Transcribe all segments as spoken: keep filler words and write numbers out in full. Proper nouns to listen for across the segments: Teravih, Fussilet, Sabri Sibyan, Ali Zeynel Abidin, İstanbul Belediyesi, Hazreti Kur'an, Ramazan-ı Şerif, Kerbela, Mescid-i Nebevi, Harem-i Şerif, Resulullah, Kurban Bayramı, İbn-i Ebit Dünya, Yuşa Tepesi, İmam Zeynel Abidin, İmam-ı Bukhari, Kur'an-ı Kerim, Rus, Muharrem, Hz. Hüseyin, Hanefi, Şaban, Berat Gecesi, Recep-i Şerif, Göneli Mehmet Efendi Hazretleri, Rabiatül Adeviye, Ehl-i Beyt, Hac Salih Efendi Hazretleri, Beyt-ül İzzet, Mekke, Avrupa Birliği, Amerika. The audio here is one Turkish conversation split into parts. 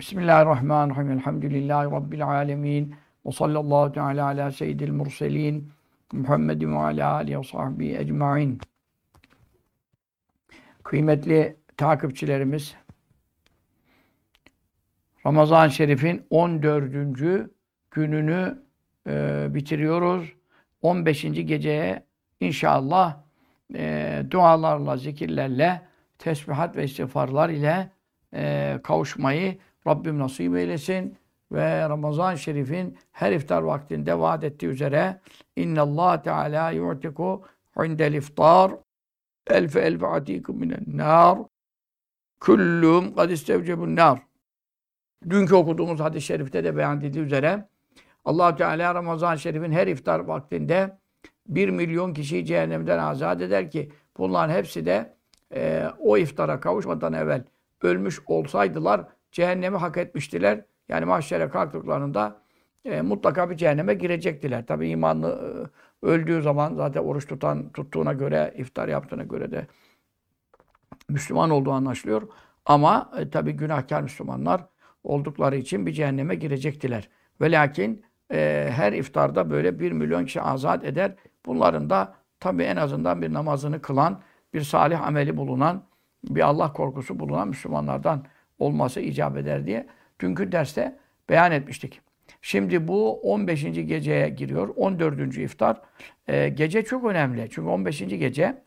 Bismillahirrahmanirrahim. Elhamdülillahi Rabbil alemin. Ve sallallahu teala ala seyyidil murselin. Muhammedin ve ala alihi ve sahbihi ecmain. Kıymetli takipçilerimiz, Ramazan-ı Şerif'in on dördüncü gününü e, bitiriyoruz. on beşinci geceye inşallah e, dualarla, zikirlerle, tesbihat ve istiğfarlar ile e, kavuşmayı Rabbim nasip eylesin. Ve Ramazan-ı Şerif'in her iftar vaktinde vaat ettiği üzere İnnallâh Teâlâ yu'tiku indel iftar elfe elfe atikum minen nâr küllüm kad istevcebun nâr. Dünkü okuduğumuz hadis-i şerifte de beyan edildiği üzere Allah Teala Ramazan-ı Şerif'in her iftar vaktinde bir milyon kişiyi cehennemden azat eder ki bunların hepsi de e, o iftara kavuşmadan evvel ölmüş olsaydılar cehennemi hak etmiştiler. Yani mahşere kalktıklarında e, mutlaka bir cehenneme girecektiler. Tabi imanlı e, öldüğü zaman zaten oruç tutan tuttuğuna göre, iftar yaptığına göre de Müslüman olduğu anlaşılıyor. Ama e, tabi günahkar Müslümanlar oldukları için bir cehenneme girecektiler. Ve lakin e, her iftarda böyle bir milyon kişi azat eder. Bunların da tabi en azından bir namazını kılan, bir salih ameli bulunan, bir Allah korkusu bulunan Müslümanlardan olması icap eder diye dünkü derste beyan etmiştik. Şimdi bu on beşinci geceye giriyor. on dördüncü iftar. E, gece çok önemli. Çünkü on beşinci gece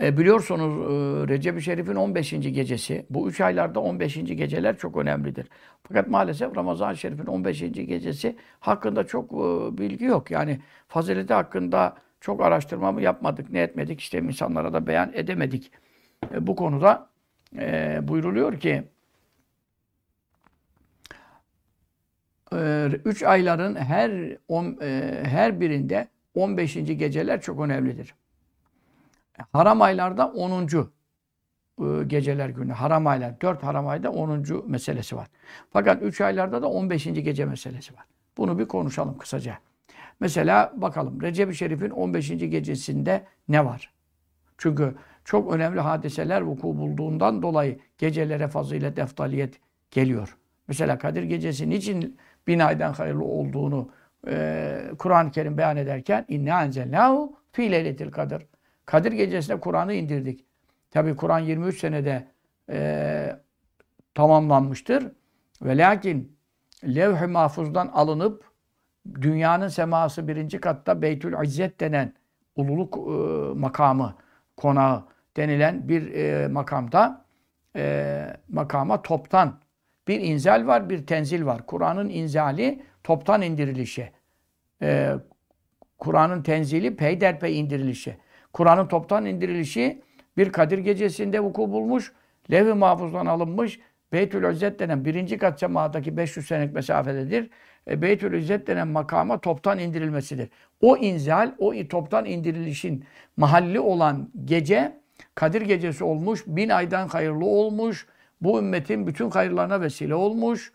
e, biliyorsunuz e, Recep-i Şerif'in on beşinci gecesi. Bu üç aylarda on beşinci geceler çok önemlidir. Fakat maalesef Ramazan-ı Şerif'in on beşinci gecesi hakkında çok e, bilgi yok. Yani fazileti hakkında çok araştırma yapmadık, ne etmedik, işte insanlara da beyan edemedik. E, bu konuda e, buyruluyor ki üç ayların her on, her birinde on beşinci geceler çok önemlidir. Haram aylarda onuncu geceler günü. Haram aylar. dört haram ayda onuncu meselesi var. Fakat üç aylarda da on beşinci gece meselesi var. Bunu bir konuşalım kısaca. Mesela bakalım Recep-i Şerif'in on beşinci gecesinde ne var? Çünkü çok önemli hadiseler vuku bulduğundan dolayı gecelere fazilet, eftaliyet geliyor. Mesela Kadir Gecesi niçin bin aydan hayırlı olduğunu e, Kur'an-ı Kerim beyan ederken İnna enzelnâhu fî leyletil kadr. Kadir Gecesi'ne Kur'an'ı indirdik. Tabi Kur'an yirmi üç senede e, tamamlanmıştır. Ve lakin levh-i mahfuzdan alınıp dünyanın seması birinci katta Beyt-ül İzzet denen ululuk e, makamı, konağı denilen bir e, makamda e, makama toptan bir inzal var, bir tenzil var. Kur'an'ın inzali toptan indirilişi. Ee, Kur'an'ın tenzili peyderpey indirilişi. Kur'an'ın toptan indirilişi bir Kadir Gecesi'nde vuku bulmuş, levh-i mahfuzdan alınmış. Beytül İzzet denen birinci kat semadaki beş yüz senelik mesafededir. E, Beytül İzzet denen makama toptan indirilmesidir. O inzal, o toptan indirilişin mahalli olan gece Kadir Gecesi olmuş, bin aydan hayırlı olmuş. Bu ümmetin bütün hayırlarına vesile olmuş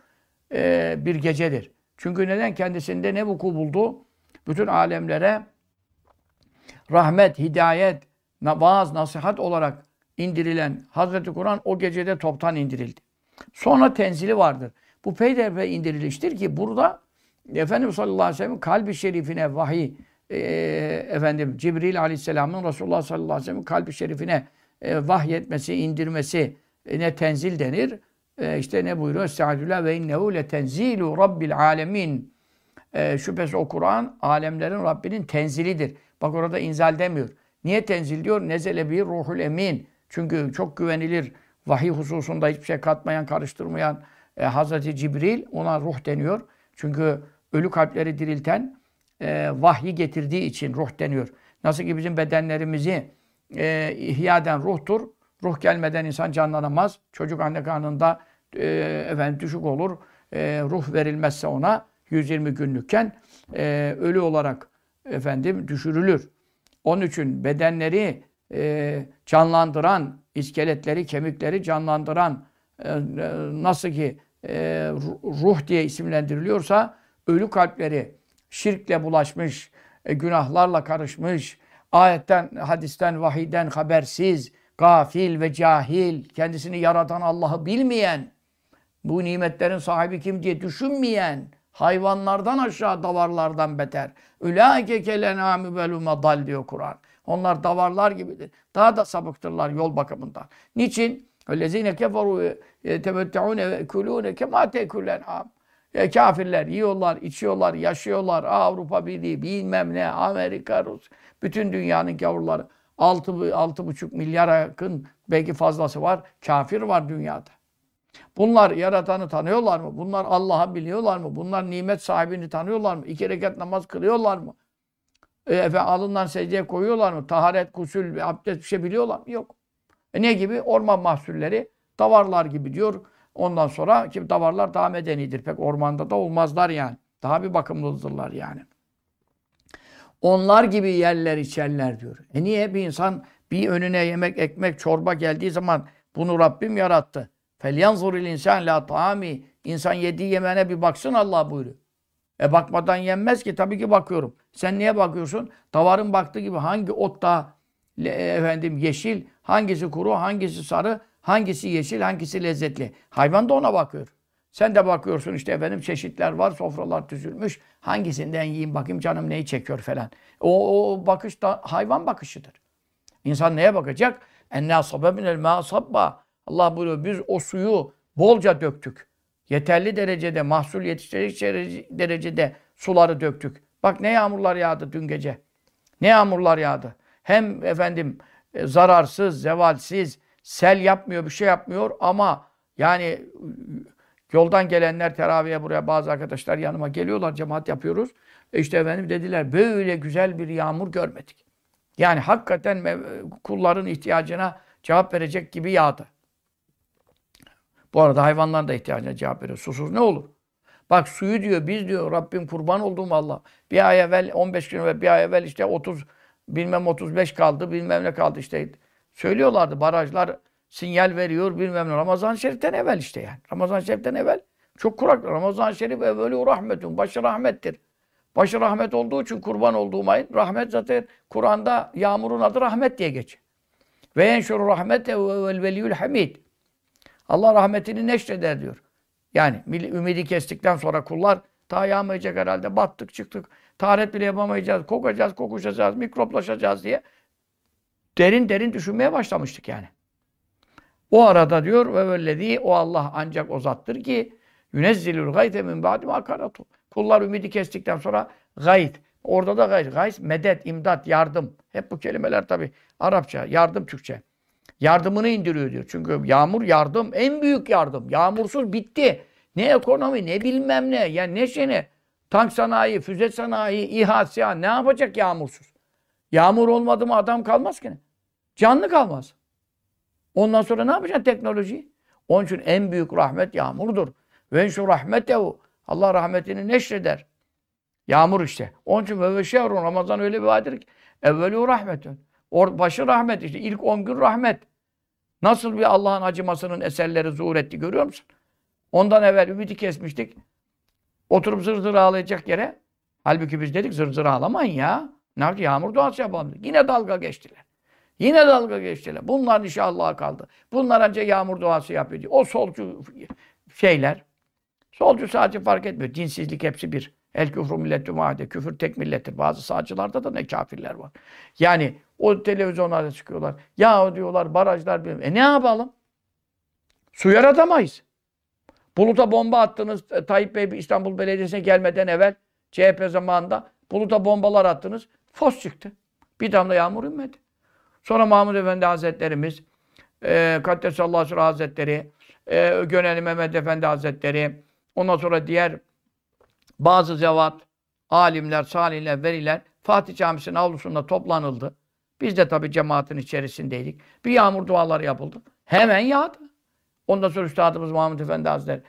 e, bir gecedir. Çünkü neden? Kendisinde ne vuku buldu? Bütün alemlere rahmet, hidayet, vaaz, nasihat olarak indirilen Hazreti Kur'an o gecede toptan indirildi. Sonra tenzili vardır. Bu peyderpey indiriliştir ki burada Efendimiz sallallahu aleyhi ve sellem'in kalbi şerifine vahiy, e, efendim Cibril aleyhisselamın Resulullah sallallahu aleyhi ve sellem'in kalbi şerifine e, vahyetmesi, indirmesi, ne tenzil denir? E işte ne buyuruyor? Estağfirullah ve innehu le tenzilu rabbil alemin. E, şüphesiz o Kur'an alemlerin Rabbinin tenzilidir. Bak orada inzal demiyor. Niye tenzil diyor? Nezele bi ruhul emin. Çünkü çok güvenilir vahiy hususunda hiçbir şey katmayan, karıştırmayan e, Hazreti Cibril, ona ruh deniyor. Çünkü ölü kalpleri dirilten e, vahyi getirdiği için ruh deniyor. Nasıl ki bizim bedenlerimizi e, ihya eden ruhtur. Ruh gelmeden insan canlanamaz. Çocuk anne karnında e, efendim düşük olur. E, ruh verilmezse ona yüz yirmi günlükken e, ölü olarak efendim düşürülür. Onun için bedenleri e, canlandıran, iskeletleri, kemikleri canlandıran e, nasıl ki e, ruh diye isimlendiriliyorsa ölü kalpleri şirkle bulaşmış, e, günahlarla karışmış, ayetten, hadisten, vahiyden habersiz, gafil ve cahil, kendisini yaratan Allah'ı bilmeyen bu nimetlerin sahibi kim diye düşünmeyen hayvanlardan aşağı davarlardan beter. Ülâike kelenâmü velûme dal diyor Kur'an. Onlar davarlar gibidir. Daha da sapıktırlar yol bakımından. Niçin? Ellezîne keferû temetteûne ve kulûne kemâ tekûlen am. Kafirler yiyorlar, içiyorlar, yaşıyorlar. Avrupa Birliği, bilmem ne, Amerika, Rus. Bütün dünyanın gavurları. altı buçuk milyara yakın belki fazlası var. Kafir var dünyada. Bunlar yaratanı tanıyorlar mı? Bunlar Allah'ı biliyorlar mı? Bunlar nimet sahibini tanıyorlar mı? İki rekat namaz kılıyorlar mı? E, efendim, alından secdeye koyuyorlar mı? Taharet, gusül, abdest bir şey biliyorlar mı? Yok. E, ne gibi? Orman mahsulleri, davarlar gibi diyor. Ondan sonra ki davarlar daha medenidir. Pek ormanda da olmazlar yani. Daha bir bakımlıdırlar yani. Onlar gibi yerler içerler diyor. E niye? Bir insan bir önüne yemek, ekmek, çorba geldiği zaman bunu Rabbim yarattı. فَلْيَنْظُرِ الْاِنْسَانِ لَا طَعَامِي İnsan yediği yemeğine bir baksın Allah buyuruyor. E bakmadan yenmez ki. Tabii ki bakıyorum. Sen niye bakıyorsun? Davarın baktığı gibi hangi ot daha efendim, yeşil, hangisi kuru, hangisi sarı, hangisi yeşil, hangisi lezzetli. Hayvan da ona bakıyor. Sen de bakıyorsun işte efendim çeşitler var, sofralar düzülmüş. Hangisinden yiyeyim bakayım canım neyi çekiyor falan. O, o bakış da hayvan bakışıdır. İnsan neye bakacak? اَنَّا صَبَ مِنَ الْمَا صَبَّ Allah buyuruyor biz o suyu bolca döktük. Yeterli derecede, mahsul yetiştirecek derecede suları döktük. Bak ne yağmurlar yağdı dün gece. Ne yağmurlar yağdı. Hem efendim zararsız, zevalsiz, sel yapmıyor, bir şey yapmıyor ama yani yoldan gelenler teravihe buraya bazı arkadaşlar yanıma geliyorlar, cemaat yapıyoruz. E işte efendim dediler böyle güzel bir yağmur görmedik. Yani hakikaten kulların ihtiyacına cevap verecek gibi yağdı. Bu arada hayvanların da ihtiyacına cevap veriyor. Susuz ne olur? Bak suyu diyor, biz diyor Rabbim kurban olduğum Allah. Bir ay evvel, on beş gün evvel, bir ay evvel işte otuz, bilmem otuz beş kaldı, bilmem ne kaldı işte. Söylüyorlardı barajlar sinyal veriyor, bilmem ne. Ramazan-ı Şerif'ten evvel işte yani. Ramazan-ı Şerif'ten evvel. Çok kurak. Ramazan-ı Şerif evveli rahmetun. Başı rahmettir. Başı rahmet olduğu için kurban olduğum ayın. Rahmet zaten Kur'an'da yağmurun adı rahmet diye geçiyor. Ve yenşuru rahmete vel veliyül hamid. Allah rahmetini neşreder diyor. Yani ümidi kestikten sonra kullar ta yağmayacak herhalde. Battık çıktık. Taharet bile yapamayacağız. Kokacağız, kokuşacağız, mikroplaşacağız diye derin derin düşünmeye başlamıştık yani. O arada diyor ve vellezî o Allah ancak o zattır ki yunezzilul gayte min ba'di ma karatu. Kullar ümidi kestikten sonra gayt. Orada da gayt. Gayt medet, imdat, yardım. Hep bu kelimeler tabii Arapça, yardım Türkçe. Yardımını indiriyor diyor. Çünkü yağmur yardım, en büyük yardım. Yağmursuz bitti. Ne ekonomi, ne bilmem ne, yani ne şey ne. Tank sanayi, füze sanayi, İHA, SİHA ne yapacak yağmursuz? Yağmur olmadı mı adam kalmaz ki. Canlı kalmaz. Ondan sonra ne yapacaksın teknolojiyi? Onun için en büyük rahmet yağmurdur. Ve şu rahmetehu. Allah rahmetini neşreder. Yağmur işte. Onun için ve şehrun Ramazan öyle bir aydır ki evvelu rahmetün. Başı rahmet işte. İlk on gün rahmet. Nasıl bir Allah'ın acımasının eserleri zuhur etti görüyor musun? Ondan evvel ümidi kesmiştik. Oturup zır zır ağlayacak yere. Halbuki biz dedik zır zır ağlamayın ya. Ne yaptı? Yağmur duası yapalım. Yine dalga geçtiler. Yine dalga geçtiler. Bunlar inşallah kaldı. Bunlar ancak yağmur duası yapıyor diyor. O solcu şeyler. Solcu sadece fark etmiyor. Dinsizlik hepsi bir. El küfrü milletü muade. Küfür tek millettir. Bazı sağcılarda da ne kafirler var. Yani o televizyonlarda çıkıyorlar. Ya diyorlar barajlar bilmem. E ne yapalım? Su yaratamayız. Buluta bomba attınız. Tayyip Bey İstanbul Belediyesi'ne gelmeden evvel C H P zamanında buluta bombalar attınız. Fos çıktı. Bir damla yağmur inmedi. Sonra Mahmud Efendi Hazretlerimiz, e, Kadir Gecesi Hazretleri, e, Göneli Mehmet Efendi Hazretleri, ondan sonra diğer bazı zevat, alimler, salihler, veliler Fatih Camisi'nin avlusunda toplanıldı. Biz de tabii cemaatin içerisindeydik. Bir yağmur duaları yapıldı. Hemen yağdı. Ondan sonra Üstadımız Mahmud Efendi Hazretleri,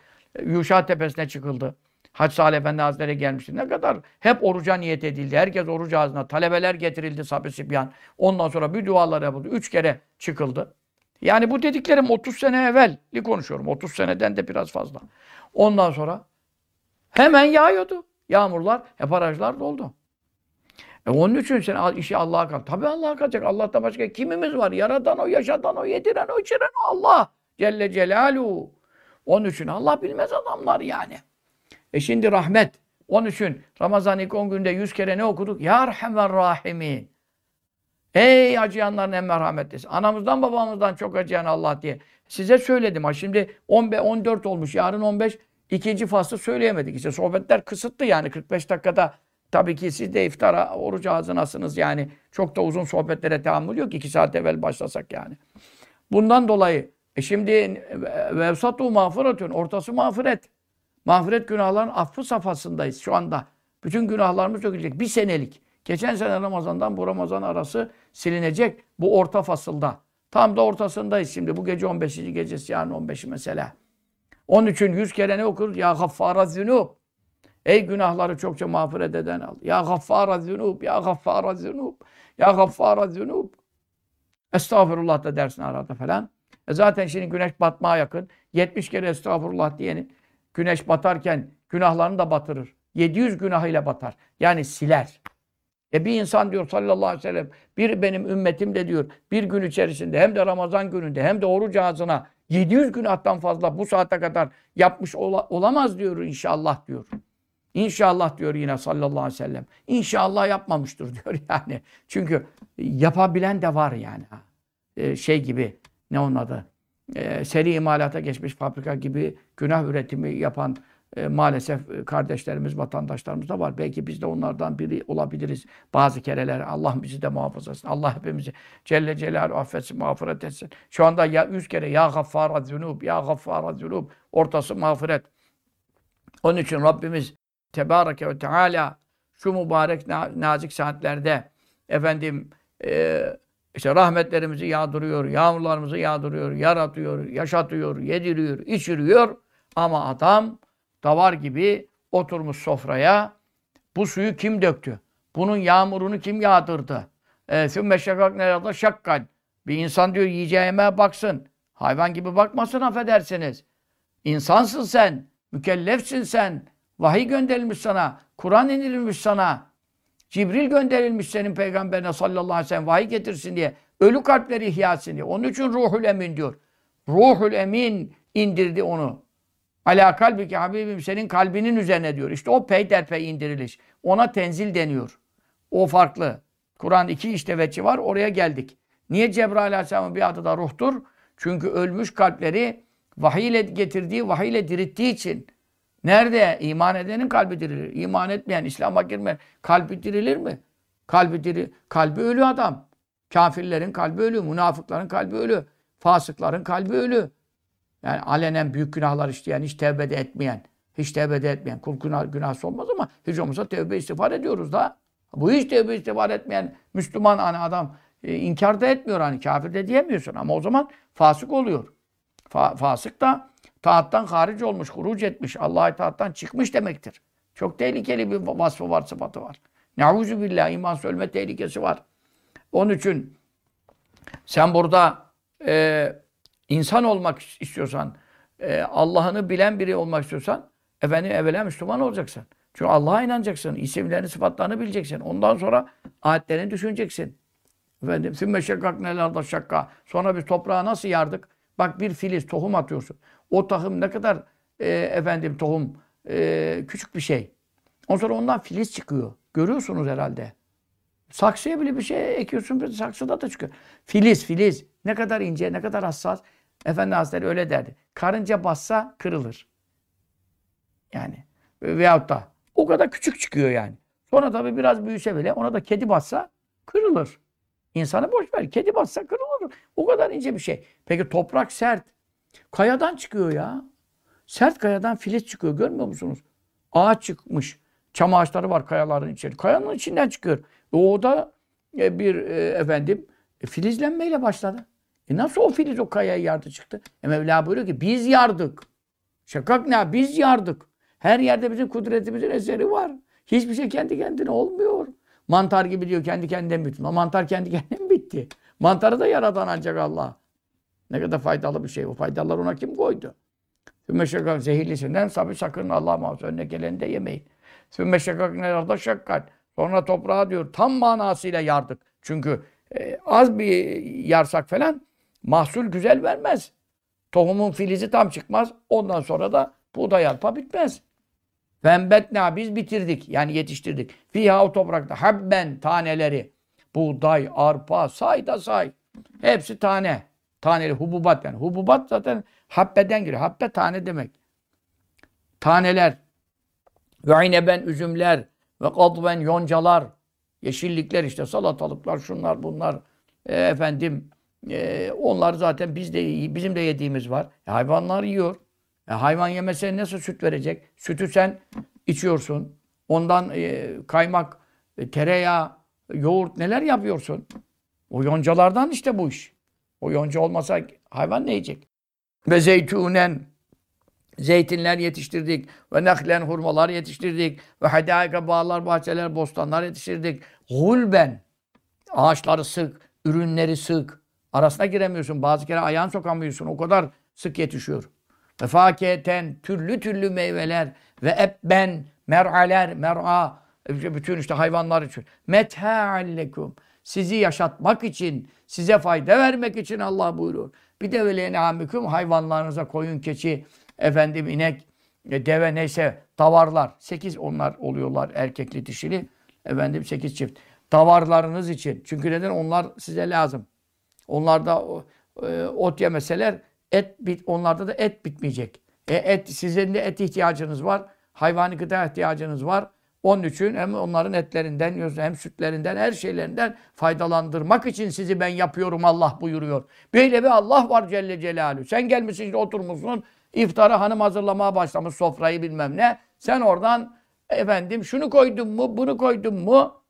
Yuşa Tepesi'ne çıkıldı. Hac Salih Efendi Hazretleri gelmişti. Ne kadar hep oruca niyet edildi. Herkes oruç ağzına. Talebeler getirildi Sabri Sibyan. Ondan sonra bir dualar yapıldı. Üç kere çıkıldı. Yani bu dediklerim otuz sene evvelli konuşuyorum. otuz seneden de biraz fazla. Ondan sonra hemen yağıyordu. Yağmurlar, e barajlar doldu. E onun için sen işi Allah'a kalk. Tabii Allah'a kalacak. Allah'tan başka kimimiz var? Yaratan o, yaşatan o, yediren o, içiren o Allah. Celle Celaluhu. Onun için Allah bilmez adamlar yani. E şimdi rahmet. Onun için Ramazan ilk on günde yüz kere ne okuduk? Ya Rahman Rahimin. Ey acıyanların en merhametlisi. Anamızdan babamızdan çok acıyan Allah diye. Size söyledim ha. Şimdi on dört olmuş. Yarın on beş. İkinci faslı söyleyemedik. İşte sohbetler kısıtlı yani. kırk beş dakikada. Tabii ki siz de iftara, oruç ağzınasınız yani. Çok da uzun sohbetlere tahammül yok. iki saat evvel başlasak yani. Bundan dolayı e şimdi vevsatu mağfiretün. Ortası mağfiret. Mağfiret günahların affı safhasındayız şu anda. Bütün günahlarımız dökülecek. Bir senelik. Geçen sene Ramazan'dan bu Ramazan arası silinecek. Bu orta fasılda. Tam da ortasındayız şimdi. Bu gece on beşinci gecesi, yarın on beşi mesela. Onun için yüz kere ne okuruz? Ya gaffaraz zünub. Ey günahları çokça mağfiret eden al. Ya gaffaraz zünub. Ya gaffaraz zünub. Ya gaffaraz zünub. Estağfirullah da dersin arada falan. E zaten şimdi güneş batmaya yakın. yetmiş kere estağfirullah diyenin güneş batarken günahlarını da batırır. yedi yüz günahıyla batar. Yani siler. E bir insan diyor sallallahu aleyhi ve sellem, bir benim ümmetim de diyor, bir gün içerisinde hem de Ramazan gününde hem de oruç ağzına yedi yüz günahtan fazla bu saate kadar yapmış ola, olamaz diyor inşallah diyor. İnşallah diyor yine sallallahu aleyhi ve sellem. İnşallah yapmamıştır diyor yani. Çünkü yapabilen de var yani. E şey gibi, ne onun adı? E seri imalata geçmiş fabrika gibi günah üretimi yapan E, maalesef kardeşlerimiz, vatandaşlarımız da var. Belki biz de onlardan biri olabiliriz. Bazı kereler Allah bizi de muhafaza etsin. Allah hepimizi Celle Celaluhu affetsin, mağfiret etsin. Şu anda ya, yüz kere ya gaffara zünub, ya gaffara zünub. Ortası mağfiret. Onun için Rabbimiz Tebareke ve Teala şu mübarek nazik saatlerde efendim e, işte rahmetlerimizi yağdırıyor, yağmurlarımızı yağdırıyor, yaratıyor, yaşatıyor, yediriyor, içiriyor. Ama adam davar gibi oturmuş sofraya. Bu suyu kim döktü? Bunun yağmurunu kim yağdırdı? Sümme şakak nerede şakkan. Bir insan diyor yiyeceğime baksın. Hayvan gibi bakmasın affedersiniz. İnsansın sen. Mükellefsin sen. Vahiy gönderilmiş sana. Kur'an indirilmiş sana. Cibril gönderilmiş senin peygamberine sallallahu aleyhi ve sellem. Vahiy getirsin diye. Ölü kalpleri ihyasın diye. Onun için ruhul emin diyor. Ruhul emin indirdi onu. Ala kalbiki habibim, senin kalbinin üzerine diyor. İşte o peyderpey indiriliş. Ona tenzil deniyor. O farklı. Kur'an iki işteveçi var. Oraya geldik. Niye Cebrail Aleyhisselam'ın bir adı da ruhtur? Çünkü ölmüş kalpleri vahiy ile getirdiği, vahiy ile dirilttiği için. Nerede? İman edenin kalbi dirilir. İman etmeyen, İslam'a girmeyen kalbi dirilir mi? Kalbi diri, kalbi ölü adam. Kafirlerin kalbi ölü, münafıkların kalbi ölü, fasıkların kalbi ölü. Yani alenen büyük günahlar işleyen, hiç tevbe de etmeyen, hiç tevbe de etmeyen. Kul günah, günahsız olmaz ama hiç olmazsa tevbe istiğfar ediyoruz da. Bu hiç tevbe istiğfar etmeyen Müslüman hani adam e, inkar da etmiyor. Hani kafir de diyemiyorsun ama o zaman fasık oluyor. Fa, fasık da taattan hariç olmuş, huruc etmiş, Allah'a itaattan çıkmış demektir. Çok tehlikeli bir vasfı var, sıfatı var. Ne'ûzu billah, imansız ölme tehlikesi var. Onun için sen burada eee İnsan olmak istiyorsan, Allah'ını bilen biri olmak istiyorsan, efendim evvela Müslüman olacaksın. Çünkü Allah'a inanacaksın, isimlerini, sıfatlarını bileceksin. Ondan sonra ayetlerini düşüneceksin. Efendim, sümme şakkak nelerde şakka. Sonra biz toprağa nasıl yardık? Bak bir filiz, tohum atıyorsun. O tohum ne kadar e, efendim tohum, e, küçük bir şey. Ondan sonra ondan filiz çıkıyor. Görüyorsunuz herhalde. Saksıya bile bir şey ekiyorsun, saksıda da çıkıyor. Filiz, filiz. Ne kadar ince, ne kadar hassas. Efendi Hazretleri öyle derdi. Karınca bassa kırılır. Yani veyahut da o kadar küçük çıkıyor yani. Sonra tabii biraz büyüse bile ona da kedi bassa kırılır. İnsanı boş ver. Kedi bassa kırılır. O kadar ince bir şey. Peki toprak sert. Kayadan çıkıyor ya. Sert kayadan filiz çıkıyor. Görmüyor musunuz? Ağaç çıkmış. Çam ağaçları var kayaların içinde. Kayanın içinden çıkıyor. O da bir efendim filizlenmeyle başladı. E nasıl o filiz o kayayı yardı çıktı? E Mevla buyuruyor ki biz yardık. Şakak ne? Biz yardık. Her yerde bizim kudretimizin eseri var. Hiçbir şey kendi kendine olmuyor. Mantar gibi diyor kendi kendine bitti. Mantar kendi kendine bitti. Mantarı da yaratan ancak Allah. Ne kadar faydalı bir şey bu. Faydalar ona kim koydu? Sümme şakak zehirlisinden sabır sakın Allah muhafaza. Önüne geleni de yemeyin. Sümme şakak ne arada şakkat. Sonra toprağa diyor tam manasıyla yardık. Çünkü az bir yarsak falan mahsul güzel vermez. Tohumun filizi tam çıkmaz. Ondan sonra da buğday arpa bitmez. Fembetna, biz bitirdik. Yani yetiştirdik. Fiha, o toprakta. Habben, taneleri. Buğday, arpa, say da say. Hepsi tane. Taneli, hububat yani. Hububat zaten habbeden geliyor. Habbe tane demek. Taneler. Ve ineben, üzümler. Ve kadven, yoncalar. Yeşillikler işte, salatalıklar, şunlar bunlar. E, efendim e, onlar zaten biz de, bizim de yediğimiz var. E, hayvanlar yiyor. E, hayvan yemese nasıl süt verecek? Sütü sen içiyorsun. Ondan e, kaymak, e, tereyağı, yoğurt, neler yapıyorsun? O yoncalardan işte bu iş. O yonca olmasa hayvan ne yiyecek? Ve zeytunen, zeytinler yetiştirdik. Ve nehlen, hurmalar yetiştirdik. Ve hedâike, bağlar, bahçeler, bostanlar yetiştirdik. Hulben, ağaçları sık, ürünleri sık. Arasına giremiyorsun. Bazı kere ayağını sokamıyorsun. O kadar sık yetişiyor. Ve faketen, türlü türlü meyveler. Ve ebben, mer'aler, mer'a. Bütün işte hayvanlar için. Methâallekum. Sizi yaşatmak için, size fayda vermek için Allah buyuruyor. Bir de veleyne amikum, hayvanlarınıza koyun, keçi, efendim inek, deve, neyse davarlar. Sekiz onlar oluyorlar, erkekli dişili. Efendim sekiz çift. Davarlarınız için. Çünkü neden? Onlar size lazım. Onlarda e, ot yemeseler et bit, onlarda da et bitmeyecek. E, et, sizin de et ihtiyacınız var. Hayvani gıda ihtiyacınız var. Onun için hem onların etlerinden, hem sütlerinden, her şeylerinden faydalandırmak için sizi ben yapıyorum, Allah buyuruyor. Böyle bir Allah var Celle Celaluhu. Sen gelmişsin, oturmuşsun, iftara hanım hazırlamaya başlamış, sofrayı bilmem ne. Sen oradan efendim şunu koydun mu, bunu koydun mu,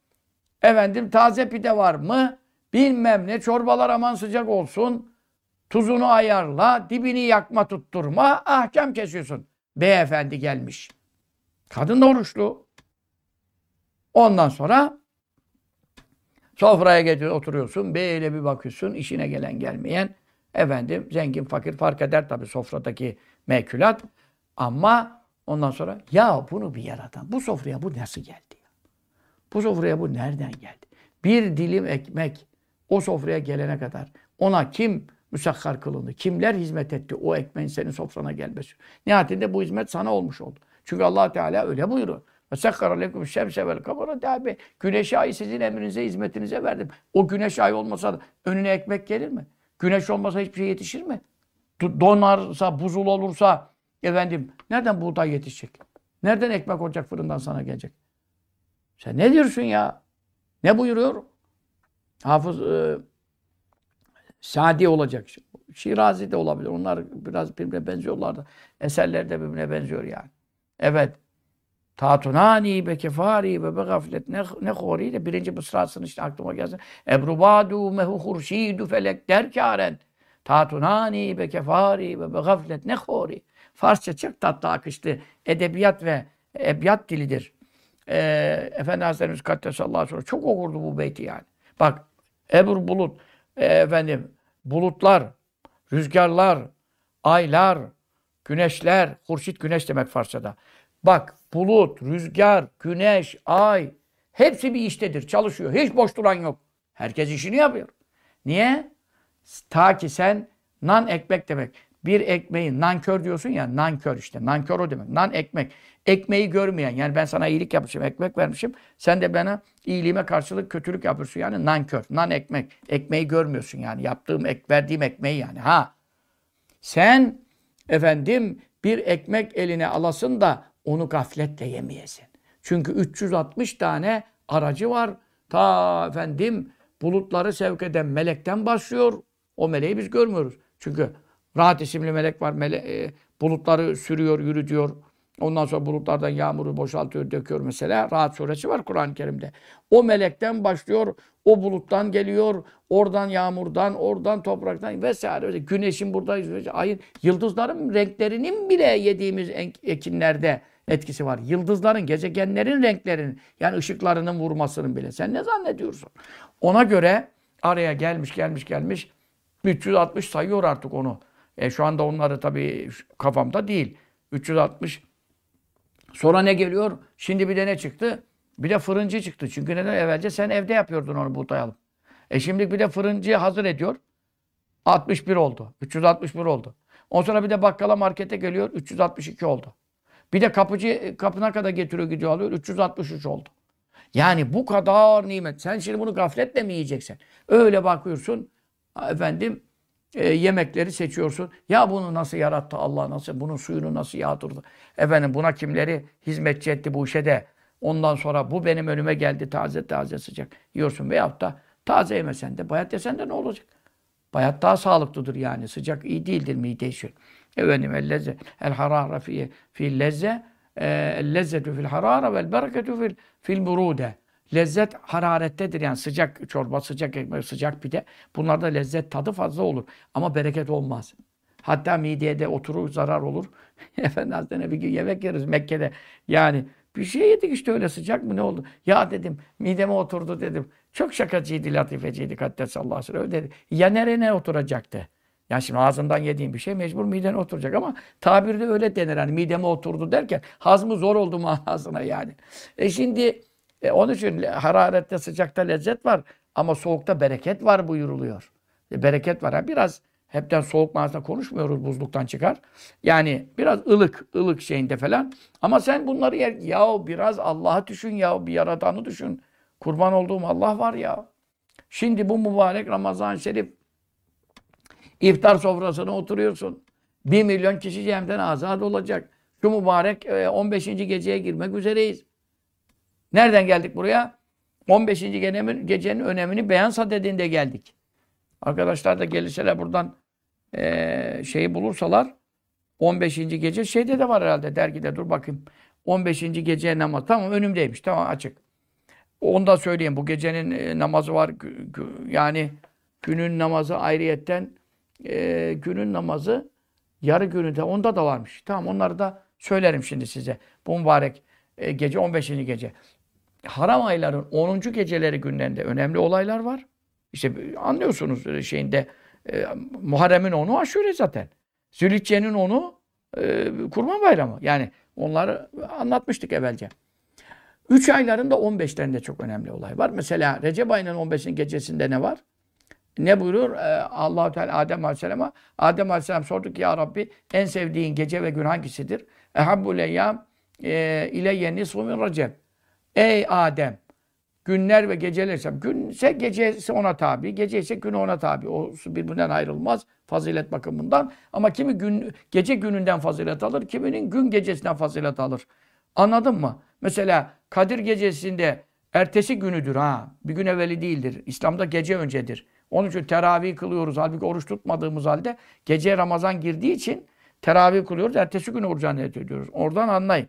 efendim taze pide var mı, bilmem ne, çorbalar aman sıcak olsun, tuzunu ayarla, dibini yakma tutturma, ahkam kesiyorsun. Beyefendi gelmiş. Kadın da oruçlu. Ondan sonra sofraya getir, oturuyorsun, böyle bir bakıyorsun, işine gelen gelmeyen, efendim zengin fakir fark eder tabii sofradaki mekülat. Ama ondan sonra ya bunu bir yaratan, bu sofraya bu nasıl geldi? Bu sofraya bu nereden geldi? Bir dilim ekmek o sofraya gelene kadar ona kim müsahhar kılındı? Kimler hizmet etti o ekmeğin senin sofrana gelmesi? Nihayetinde bu hizmet sana olmuş oldu. Çünkü Allah Teala öyle buyuruyor. وَسَخَّرَ şemse vel kamara دَابِ Güneş ayı sizin emrinize, hizmetinize verdim. O güneş ayı olmasa önüne ekmek gelir mi? Güneş olmasa hiçbir şey yetişir mi? Donarsa, buzul olursa, efendim nereden buğday yetişecek? Nereden ekmek olacak, fırından sana gelecek? Sen ne diyorsun ya? Ne buyuruyor? Hafız e, Sadi olacak. Şirazi de olabilir. Onlar biraz birbirine benziyorlar da. Eserler de birbirine benziyor yani. Evet. Tatunani be kefari ve be gaflet ne hori de birinci mısrasını işte aklıma gelsin. Ebrubadu mehu hurşidu felek derkaren. Tatunani be kefari ve be gaflet ne hori. Farsça çok tatlı akışlı edebiyat ve ebyat dilidir. Ee, Efendi Hazretlerimiz Kaddesallahu Aleyhi ve Sellem çok okurdu bu beyti yani. Bak ebru bulut, e, efendim bulutlar, rüzgarlar, aylar, güneşler, hurşit güneş demek Farsça'da. Bak bulut, rüzgar, güneş, ay hepsi bir iştedir, çalışıyor. Hiç boş duran yok. Herkes işini yapıyor. Niye? Ta ki sen nan ekmek demek. Bir ekmeği nankör diyorsun ya, nankör işte. Nankör o demek. Nan ekmek. Ekmeği görmeyen, yani ben sana iyilik yapmışım, ekmek vermişim. Sen de bana iyiliğime karşılık kötülük yapıyorsun yani nankör. Nan ekmek. Ekmeği görmüyorsun yani. Yaptığım, ek, verdiğim ekmeği yani. Ha. Sen efendim bir ekmek eline alasın da onu gafletle yemeyesin. Çünkü üç yüz altmış tane aracı var. Ta efendim bulutları sevk eden melekten başlıyor. O meleği biz görmüyoruz. Çünkü Rahat isimli melek var. Mele e, bulutları sürüyor, yürütüyor. Ondan sonra bulutlardan yağmuru boşaltıyor, döküyor mesela. Rahat suresi var Kur'an-ı Kerim'de. O melekten başlıyor. O buluttan geliyor. Oradan yağmurdan, oradan topraktan vesaire. Güneşin burada, ayın, yıldızların renklerinin bile yediğimiz ekinlerde etkisi var. Yıldızların, gezegenlerin renklerinin, yani ışıklarının vurmasının bile. Sen ne zannediyorsun? Ona göre araya gelmiş, gelmiş, gelmiş. üç yüz altmış sayıyor artık onu. E şu anda onları tabii kafamda değil. üç yüz altmış. Sonra ne geliyor? Şimdi bir de ne çıktı? Bir de fırıncı çıktı. Çünkü neden? Evvelce sen evde yapıyordun onu buğdayalım. E şimdi bir de fırıncı hazır ediyor. altmış bir oldu. üç yüz altmış bir oldu. Ondan sonra bir de bakkala, markete geliyor, üç yüz altmış iki oldu. Bir de kapıcı kapına kadar getiriyor, gidiyor, alıyor, üç yüz altmış üç oldu. Yani bu kadar nimet. Sen şimdi bunu gafletle mi yiyeceksin? Öyle bakıyorsun, efendim, e, yemekleri seçiyorsun. Ya bunu nasıl yarattı Allah, nasıl, bunun suyunu nasıl yağdırdı? Efendim, buna kimleri hizmetçi etti bu işe de? Ondan sonra bu benim önüme geldi, taze taze sıcak yiyorsun. Veyahut da taze yemesen de, bayat yesen de ne olacak? Bayat daha sağlıklıdır yani. Sıcak iyi değildir, mide işi. Efendim, el lezze, el harara fi fi lezze, el lezzetu fil harara vel bereketu fil fil burude. Lezzet hararettedir yani. Sıcak çorba, sıcak ekmek, sıcak pide. Bunlarda lezzet, tadı fazla olur ama bereket olmaz. Hatta mideye de oturur, zarar olur. Efendim, Hazretleri bir gün yemek yeriz Mekke'de. Yani bir şey yedik işte, öyle sıcak mı ne oldu? Ya dedim, mideme oturdu dedim. Çok şakacıydı, latifeciydi Kaddesallahu aleyhi ve sellem. Öyle dedi. Ya nereye oturacaktı? Yani şimdi ağzından yediğin bir şey mecbur midene oturacak ama tabirde öyle denir. Hani mideme oturdu derken hazmı zor oldu manasına yani. E şimdi e, onun için hararette, sıcakta lezzet var ama soğukta bereket var buyuruluyor. E, bereket var. Yani biraz hepten soğuk manasında konuşmuyoruz, buzluktan çıkar. Yani biraz ılık, ılık şeyinde falan. Ama sen bunları yer, yahu biraz Allah'ı düşün yahu, bir yaratanı düşün. Kurban olduğum Allah var ya. Şimdi bu mübarek Ramazan-ı Şerif iftar sofrasına oturuyorsun. Bir milyon kişi cehenneden azat olacak. Şu mübarek on beşinci geceye girmek üzereyiz. Nereden geldik buraya? on beşinci gecenin önemini beyansa dediğinde geldik. Arkadaşlar da gelirseler buradan e, şeyi bulursalar, on beşinci gece şeyde de var herhalde, dergide, dur bakayım. on beşinci gece namaz, tamam önümdeymiş, tamam açık. Onu da söyleyeyim, bu gecenin namazı var, yani günün namazı ayrıyetten, e, günün namazı yarı günü de onda da varmış. Tamam, onları da söylerim şimdi size. Bu mübarek e, gece, on beşinci gece. Haram ayların onuncu geceleri günlerinde önemli olaylar var. İşte anlıyorsunuz şeyinde, e, Muharrem'in onu aşure zaten. Zülhicce'nin onu e, Kurban Bayramı. Yani onları anlatmıştık evvelce. Üç ayların da on beşlerinde çok önemli olay var. Mesela Recep ayının on beşinin gecesinde ne var? Ne buyurur? E, Allah-u Teala Adem Aleyhisselam'a. Adem Aleyhisselam sordu ki, ya Rabbi, en sevdiğin gece ve gün hangisidir? Ehabbul eyyam ileyye nisfu min Recep. Ey Adem! Günler ve gecelerse, günse gecesi ona tabi, gece ise günü ona tabi. O birbirinden ayrılmaz fazilet bakımından. Ama kimi gün, gece gününden fazilet alır, kiminin gün gecesinden fazilet alır. Anladın mı? Mesela Kadir Gecesi'nde ertesi günüdür ha. Bir gün evveli değildir. İslam'da gece öncedir. Onun için teravih kılıyoruz. Halbuki oruç tutmadığımız halde gece Ramazan girdiği için teravih kılıyoruz. Ertesi günü orucu niyet ediyoruz. Oradan anlayın.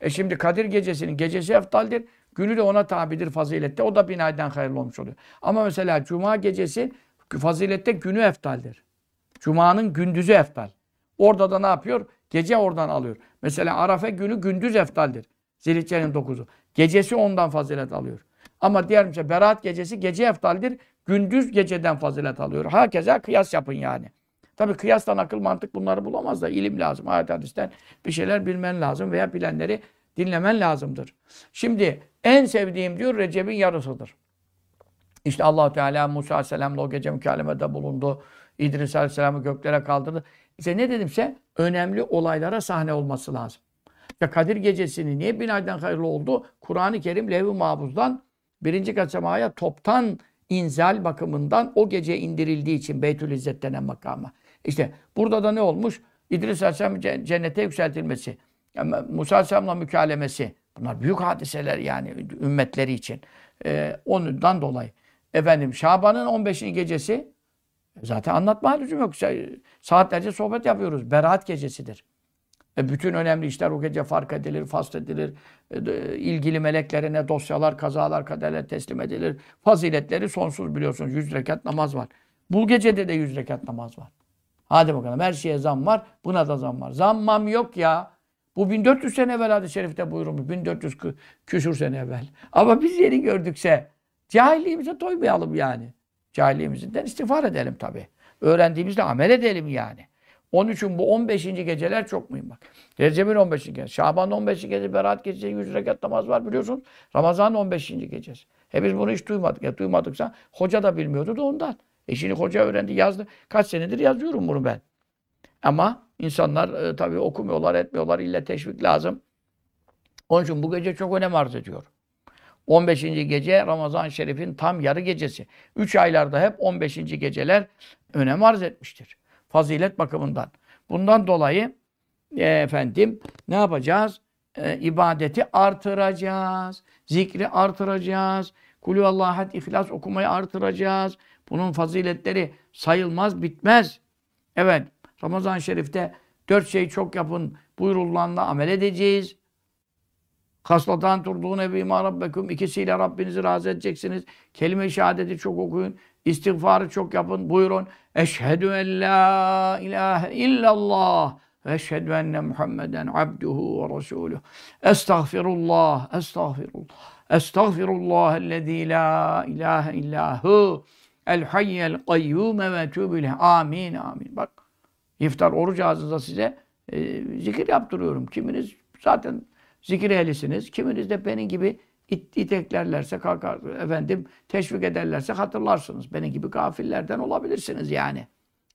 E şimdi Kadir Gecesi'nin gecesi eftaldir. Günü de ona tabidir fazilette. O da binayden hayırlı olmuş oluyor. Ama mesela Cuma gecesi fazilette günü eftaldir. Cuma'nın gündüzü eftal. Orada da ne yapıyor? Gece oradan alıyor. Mesela Arafa günü gündüz eftaldir. Zilhicce'nin dokuzu. Gecesi ondan fazilet alıyor. Ama diğer mesela Berat gecesi gece eftaldir. Gündüz geceden fazilet alıyor. Herkese kıyas yapın yani. Tabii kıyastan akıl mantık bunları bulamaz da ilim lazım. Ayet hadisten bir şeyler bilmen lazım veya bilenleri dinlemen lazımdır. Şimdi en sevdiğim diyor Recep'in yarısıdır. İşte Allah Teala Musa Aleyhisselam'la o gece mükalemede bulundu. İdris Aleyhisselam'ı göklere kaldırdı. İşte ne dedimse önemli olaylara sahne olması lazım. Ya Kadir Gecesi'ni niye binayden hayırlı oldu? Kur'an-ı Kerim levh-i mahfuzdan birinci kat semaya toptan inzal bakımından o gece indirildiği için Beyt-ül İzzet denen makama. İşte burada da ne olmuş? İdris Aleyhisselam'ın cennete yükseltilmesi. Yani Musa Aleyhisselam'la mükalemesi. Bunlar büyük hadiseler yani ümmetleri için. Ee, ondan dolayı. Efendim Şaban'ın on beşinci gecesi zaten anlatmaya lüzum yok. Saatlerce sohbet yapıyoruz. Berat gecesidir. E, bütün önemli işler o gece fark edilir, fasl edilir. E, de, ilgili meleklerine dosyalar, kazalar, kaderler teslim edilir. Faziletleri sonsuz biliyorsunuz. yüz rekat namaz var. Bu gecede de yüz rekat namaz var. Hadi bakalım, her şeye zam var. Buna da zam var. Zammam yok ya. Bu bin dört yüz sene evvel hadis-i şerifte buyurulmuş. bin dört yüz küsur sene evvel. Ama biz yeni gördükse cahilliğimize doymayalım yani. Cahilliğimizden istiğfar edelim tabii. Öğrendiğimizle amel edelim yani. Onun için bu on beşinci geceler çok mühim bak. Recep'in on beşinci gecesi, Şaban'ın on beşinci gecesi, Berat gecesi, yüz rekat namaz var biliyorsunuz. Ramazan'ın on beşinci gecesi. E biz bunu hiç duymadık. Ya duymadıksa hoca da bilmiyordu da ondan. E şimdi hoca öğrendi, yazdı. Kaç senedir yazıyorum bunu ben. Ama insanlar e, tabii okumuyorlar, etmiyorlar. İlle teşvik lazım. Onun için bu gece çok önem arz ediyor. on beşinci gece Ramazan-ı Şerif'in tam yarı gecesi. üç aylarda hep on beşinci geceler önem arz etmiştir. Fazilet bakımından. Bundan dolayı e, efendim ne yapacağız? E, ibadeti artıracağız. Zikri artıracağız. Kulü Allah'a had ihlas okumayı artıracağız. Bunun faziletleri sayılmaz, bitmez. Evet, Ramazan-ı Şerif'te dört şey çok yapın buyurulanla amel edeceğiz. Kaslatan turduğun ebîmâ rabbeküm. İkisiyle Rabbinizi razı edeceksiniz. Kelime-i şehadeti çok okuyun. İstiğfarı çok yapın. Buyurun. Eşhedü en la ilahe illallah. Ve eşhedü enne Muhammeden abduhu ve resûlüh. Estağfirullah. Estağfirullah. Estağfirullahellezî la ilahe illâhu. El hayyel kayyûme ve tübüleh. Amin, amin. Bak, iftar oruç ağzınıza size e, zikir yaptırıyorum. Kiminiz zaten zikir ehlisiniz. Kiminiz de benim gibi it, iteklerlerse, kalkar, efendim, teşvik ederlerse hatırlarsınız. Benim gibi gafillerden olabilirsiniz yani.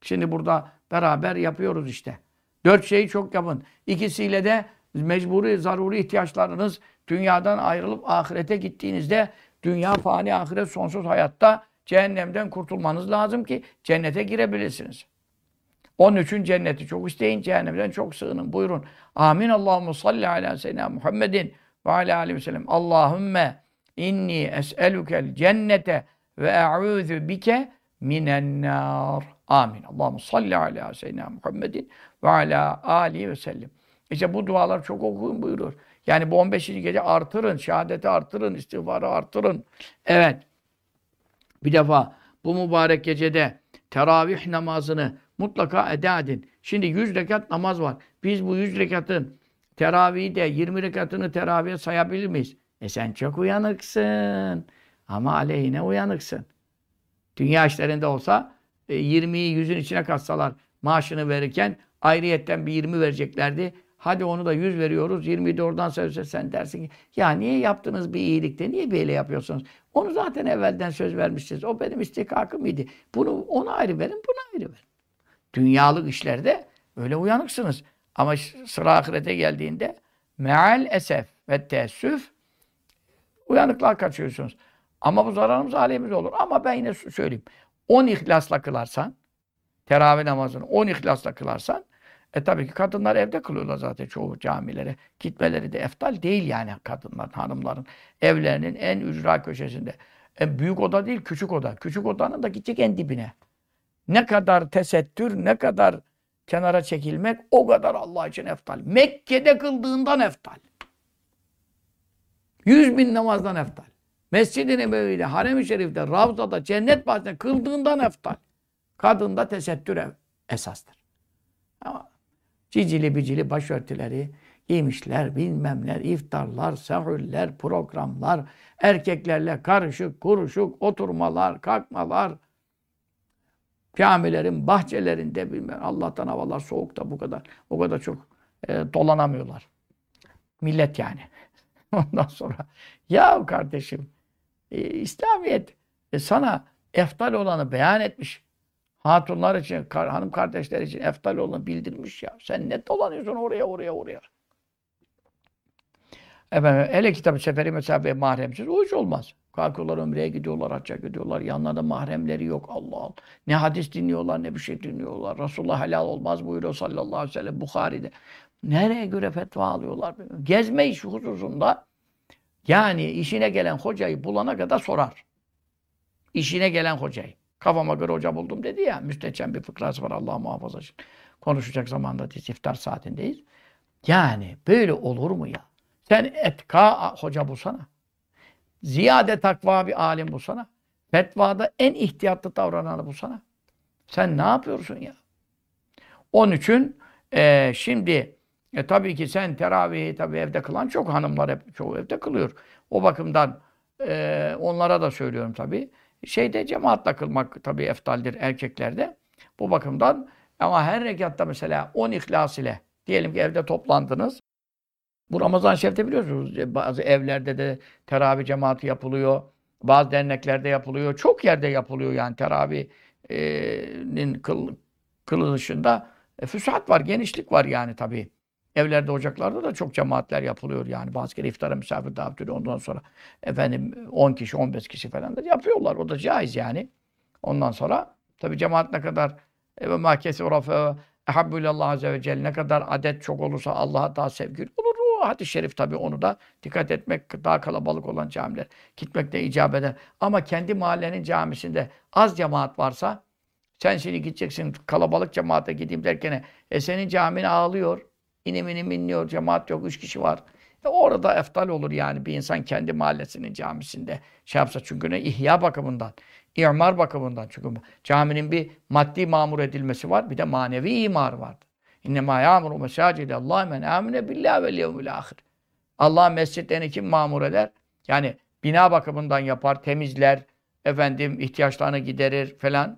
Şimdi burada beraber yapıyoruz işte. Dört şeyi çok yapın. İkisiyle de mecburi, zaruri ihtiyaçlarınız dünyadan ayrılıp ahirete gittiğinizde dünya fani, ahiret sonsuz hayatta cehennemden kurtulmanız lazım ki cennete girebilirsiniz. Onun için cenneti çok isteyin, cehennemden çok sığının. Buyurun. Amin. Allahümme salli ala seyyidina Muhammedin ve ala aleyhi ve sellem. Allahümme inni es'elukel cennete ve e'ûzü bike minen nar. Amin. Allahümme salli ala seyyidina Muhammedin ve ala aleyhi ve sellem. İşte bu dualar çok okuyun buyurur. Yani bu on beşinci gece artırın, şehadeti artırın, istiğfarı artırın. Evet. Bir defa bu mübarek gecede teravih namazını mutlaka eda edin. Şimdi yüz rekat namaz var. Biz bu yüz rekatın teravihi de yirmi rekatını teravihe sayabilir miyiz? E sen çok uyanıksın. Ama aleyhine uyanıksın. Dünya işlerinde olsa yirmiyi yüzün içine katsalar maaşını verirken ayrıyetten bir yirmi vereceklerdi. Hadi onu da yüz veriyoruz. yirmiyi de oradan söylese sen dersin ki ya niye yaptınız bir iyilikte? Niye böyle yapıyorsunuz? Onu zaten evvelden söz vermişsiniz. O benim istihkakım idi. Bunu ona ayrı verin, buna ayrı verin. Dünyalık işlerde öyle uyanıksınız. Ama sıra ahirete geldiğinde meal esef ve teessüf uyanıklığa kaçıyorsunuz. Ama bu zararımız aleyhimiz olur. Ama ben yine söyleyeyim. on ihlasla kılarsan, teravih namazını on ihlasla kılarsan, E tabii ki kadınlar evde kılıyorlar zaten çoğu camilere. Gitmeleri de eftal değil yani kadınların, hanımların. Evlerinin en ücra köşesinde. E büyük oda değil, küçük oda. Küçük odanın da gidecek en dibine. Ne kadar tesettür, ne kadar kenara çekilmek o kadar Allah için eftal. Mekke'de kıldığından eftal. Yüz bin namazdan eftal. Mescid-i Nebevi'de, Harem-i Şerif'te, Ravza'da, Cennet Bahçesi'nde kıldığından eftal. Kadında tesettür esastır. Ama cicili bicili başörtüleri giymişler, bilmem ne, iftarlar, sahurlar, programlar, erkeklerle karışık, kuruşuk, oturmalar, kalkmalar, camilerin bahçelerinde bilmem Allah'tan havalar soğukta bu kadar, o kadar çok e, dolanamıyorlar. Millet yani. Ondan sonra, ya kardeşim, e, İslamiyet e, sana eftal olanı beyan etmiş. Hatunlar için, hanım kardeşler için eftal olanı bildirmiş ya. Sen ne dolanıyorsun oraya, oraya, oraya. Efendim, hele ki tabii seferi mesafeye mahremsiz, o hiç olmaz. Kalkıyorlar ömreye gidiyorlar, hacca gidiyorlar. Yanlarında mahremleri yok. Allah Allah. Ne hadis dinliyorlar, ne bir şey dinliyorlar. Resulullah helal olmaz buyuruyor sallallahu aleyhi ve sellem Bukhari'de. Nereye göre fetva alıyorlar? Gezme işi hususunda yani işine gelen hocayı bulana kadar sorar. İşine gelen hocayı. Kafama göre hoca buldum dedi ya. Müstehcen bir fıkrası var Allah muhafaza. Şimdi konuşacak zamanda değil. İftar saatindeyiz. Yani böyle olur mu ya? Sen etka hoca bulsana. Ziyade takva bir alim bulsana. Fetvada en ihtiyatlı davrananı bulsana. Sen ne yapıyorsun ya? Onun için e, şimdi e, tabii ki sen teravihi tabii evde kılan çok hanımlar hep çoğu evde kılıyor. O bakımdan e, onlara da söylüyorum tabii. Şeyde cemaatle kılmak tabii eftaldir erkeklerde. Bu bakımdan ama her rekatta mesela on ihlas ile diyelim ki evde toplandınız. Bu Ramazan Şerif'te biliyorsunuz bazı evlerde de teravih cemaati yapılıyor. Bazı derneklerde yapılıyor. Çok yerde yapılıyor yani teravih'nin kıl, kılınışında E, füsat var, genişlik var yani tabii. Evlerde, ocaklarda da çok cemaatler yapılıyor yani. Bazı kere iftara misafir davetleri, ondan sonra efendim on kişi, on beş kişi falan da yapıyorlar. O da caiz yani. Ondan sonra tabii cemaat ne kadar ve makesi urafe ehabbülallah azze ve celle, ne kadar adet çok olursa Allah'a daha sevgili olur. O hadis-i şerif tabii, onu da dikkat etmek, daha kalabalık olan camiler gitmek de icap eder. Ama kendi mahallenin camisinde az cemaat varsa, sen şimdi gideceksin kalabalık cemaate gideyim derken e senin camin ağlıyor, inim inim inliyor, cemaat yok, üç kişi var. E orada eftal olur yani bir insan kendi mahallesinin camisinde şey yapsa, çünkü ne ihya bakımından, imar bakımından, çünkü caminin bir maddi mamur edilmesi var, bir de manevi imar vardır. İnnemâ yâmuru mesâcide Allah men âmine billâh vel yevmil âhir. Allah mescitlerini kim mamur eder? Yani bina bakımından yapar, temizler, efendim ihtiyaçlarını giderir falan.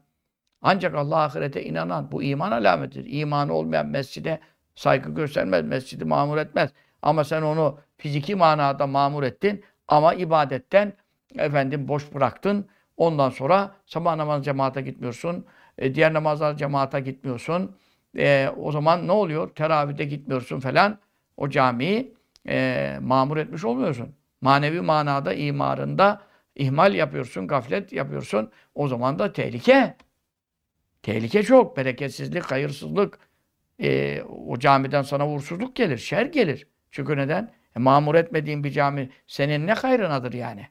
Ancak Allah ahirete inanan, bu iman alametidir. İmanı olmayan mescide saygı göstermez, mescidi mamur etmez. Ama sen onu fiziki manada mamur ettin ama ibadetten efendim boş bıraktın. Ondan sonra sabah namazı cemaate gitmiyorsun, diğer namazlar cemaate gitmiyorsun. E, o zaman ne oluyor? Teravih'te gitmiyorsun falan. O camiyi e, mamur etmiş olmuyorsun. Manevi manada imarında ihmal yapıyorsun, gaflet yapıyorsun. O zaman da tehlike. Tehlike çok. Bereketsizlik, hayırsızlık, e, o camiden sana uğursuzluk gelir, şer gelir. Çünkü neden? E, mamur etmediğin bir cami senin ne hayrınadır yani?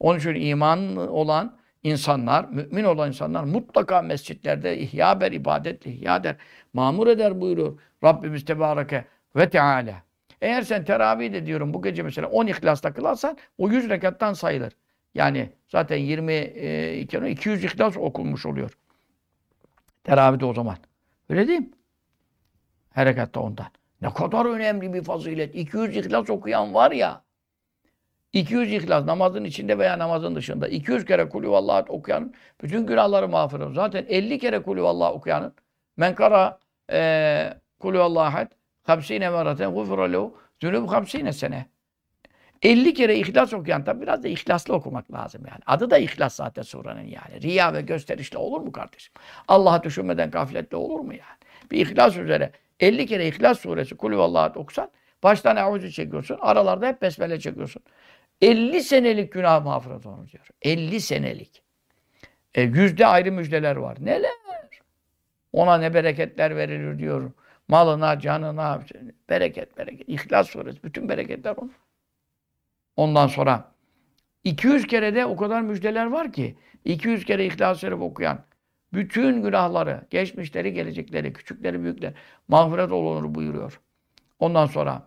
Onun için iman olan İnsanlar, mümin olan insanlar mutlaka mescitlerde ihya eder, ibadetle ihya eder, mamur eder buyuruyor Rabbimiz Tebareke ve Teala. Eğer sen teravih de diyorum bu gece mesela on ihlasla kılarsan o yüz rekattan sayılır. Yani zaten yirmi iki, iki yüz ihlas okunmuş oluyor. Teravihde o zaman. Öyle değil mi? Her rekatta ondan. Ne kadar önemli bir fazilet. iki yüz ihlas okuyan var ya. iki yüz ihlas namazın içinde veya namazın dışında. iki yüz kere kulüvallah okuyanın bütün günahları mağfiret. Zaten elli kere kulüvallah okuyanın men kara eee kulüvallahat elli meraten gufira lehu zunub elli sene. elli kere ihlas okuyan, tabi biraz da ihlaslı okumak lazım yani. Adı da ihlas zaten surenin yani. Riya ve gösterişle olur mu kardeşim? Allah'a düşünmeden gafletle olur mu yani? Bir ihlas üzere elli kere İhlas suresi kulüvallah okusan, baştan eûzü çekiyorsun, aralarda hep besmele çekiyorsun. elli senelik günah mağfiret olur diyor. elli senelik. E, yüzde ayrı müjdeler var. Neler? Ona ne bereketler verilir diyor. Malına, canına, bereket, bereket. İhlas suresi. Bütün bereketler onun. Ondan sonra iki yüz kere de o kadar müjdeler var ki, iki yüz kere İhlas-ı Şerif okuyan bütün günahları, geçmişleri, gelecekleri, küçükleri, büyükleri mağfiret olunur buyuruyor. Ondan sonra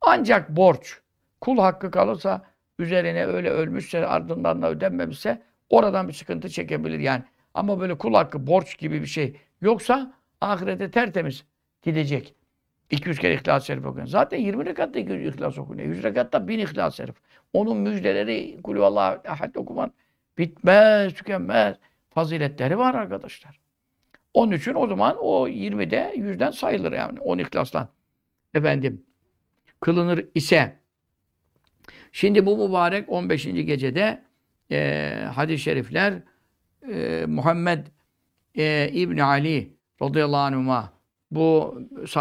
ancak borç, kul hakkı kalırsa, üzerine öyle ölmüşse, ardından da ödenmemişse oradan bir sıkıntı çekebilir yani. Ama böyle kul hakkı, borç gibi bir şey yoksa ahirete tertemiz gidecek. iki yüz kere İhlas-ı Şerif okuyor. Zaten yirmi rekatta iki yüz ihlas okunuyor. yüz rekatta bin ihlas-ı Şerif. Onun müjdeleri, kulüvallah ahad okuman bitmez, tükenmez. Faziletleri var arkadaşlar. Onun için o zaman o yirmide yüzden sayılır yani. on ihlaslan. Efendim kılınır ise. Şimdi bu mübarek on beşinci gecede e, hadis-i şerifler e, Muhammed e, İbni Ali radıyallahu anhuma, bu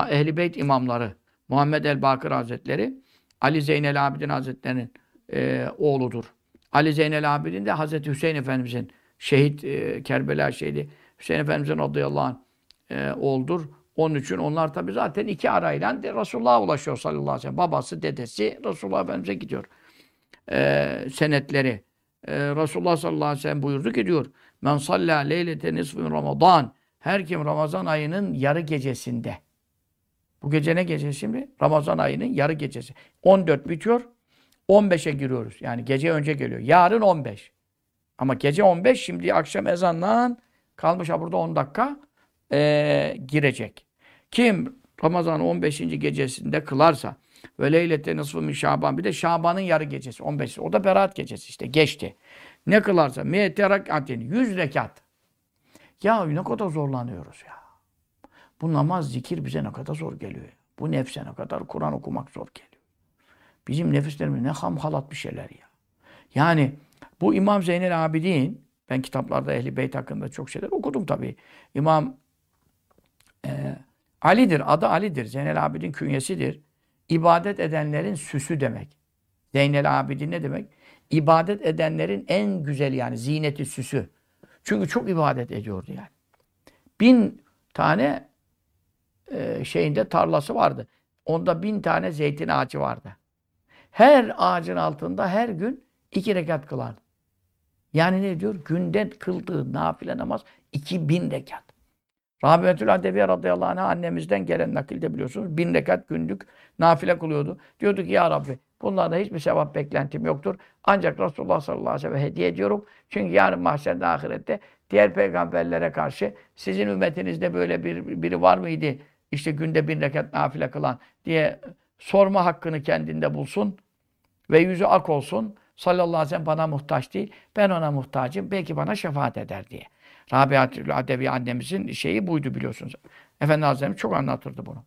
Ehl-i Beyt imamları Muhammed el-Bakır Hazretleri Ali Zeynel Abidin Hazretleri'nin e, oğludur. Ali Zeynel Abidin de Hz. Hüseyin Efendimiz'in şehit e, Kerbela şehidi Hüseyin Efendimiz'in radıyallahu anh e, oğludur. Onun için onlar tabi zaten iki arayla Resulullah'a ulaşıyor sallallahu aleyhi ve sellem. Babası, dedesi Resulullah Efendimiz'e gidiyor. Ee, senetleri. Ee, Resulullah sallallahu aleyhi ve sellem buyurdu ki diyor, men salla leylete nisfin Ramazan. Her kim Ramazan ayının yarı gecesinde. Bu gece ne gecesi mi? Ramazan ayının yarı gecesi. on dört bitiyor. on beşe giriyoruz. Yani gece önce geliyor. Yarın on beş. Ama gece on beş şimdi akşam ezanla kalmış. Ha burada on dakika e, girecek. Kim Ramazan on beşinci gecesinde kılarsa ve leylete nisfu min Şaban, bir de Şaban'ın yarı gecesi on beş, o da Berat gecesi işte geçti. Ne kılarsa mi'terakatin yüz rekat. Ya ne kadar zorlanıyoruz ya. Bu namaz, zikir bize ne kadar zor geliyor. Bu nefse ne kadar Kur'an okumak zor geliyor. Bizim nefislerimiz ne hamhalat bir şeyler ya. Yani bu İmam Zeynel Abidin, ben kitaplarda Ehl-i Beyt hakkında çok şeyler okudum tabii. İmam e, Ali'dir. Adı Ali'dir. Zeynel Abidin künyesidir. İbadet edenlerin süsü demek. Zeynel Abidin ne demek? İbadet edenlerin en güzel yani ziyneti, süsü. Çünkü çok ibadet ediyordu yani. Bin tane e, şeyinde tarlası vardı. Onda bin tane zeytin ağacı vardı. Her ağacın altında her gün iki rekat kılardı. Yani ne diyor? Günde kıldığı nafile namaz iki bin rekat. Rahmetül Adeviye radıyallahu anh'a annemizden gelen nakilde biliyorsunuz bin rekat günlük nafile kılıyordu. Diyordu ki ya Rabbi bunlarda hiçbir sevap beklentim yoktur. Ancak Resulullah sallallahu aleyhi ve sellem hediye ediyorum. Çünkü yarın mahşerde ahirette diğer peygamberlere karşı sizin ümmetinizde böyle bir, biri var mıydı? İşte günde bin rekat nafile kılan diye sorma hakkını kendinde bulsun ve yüzü ak olsun. Sallallahu aleyhi ve sellem bana muhtaç değil, ben ona muhtacım, belki bana şefaat eder diye. Rabiatül Adevi annemizin şeyi buydu biliyorsunuz. Efendi Hazretleri çok anlatırdı bunu.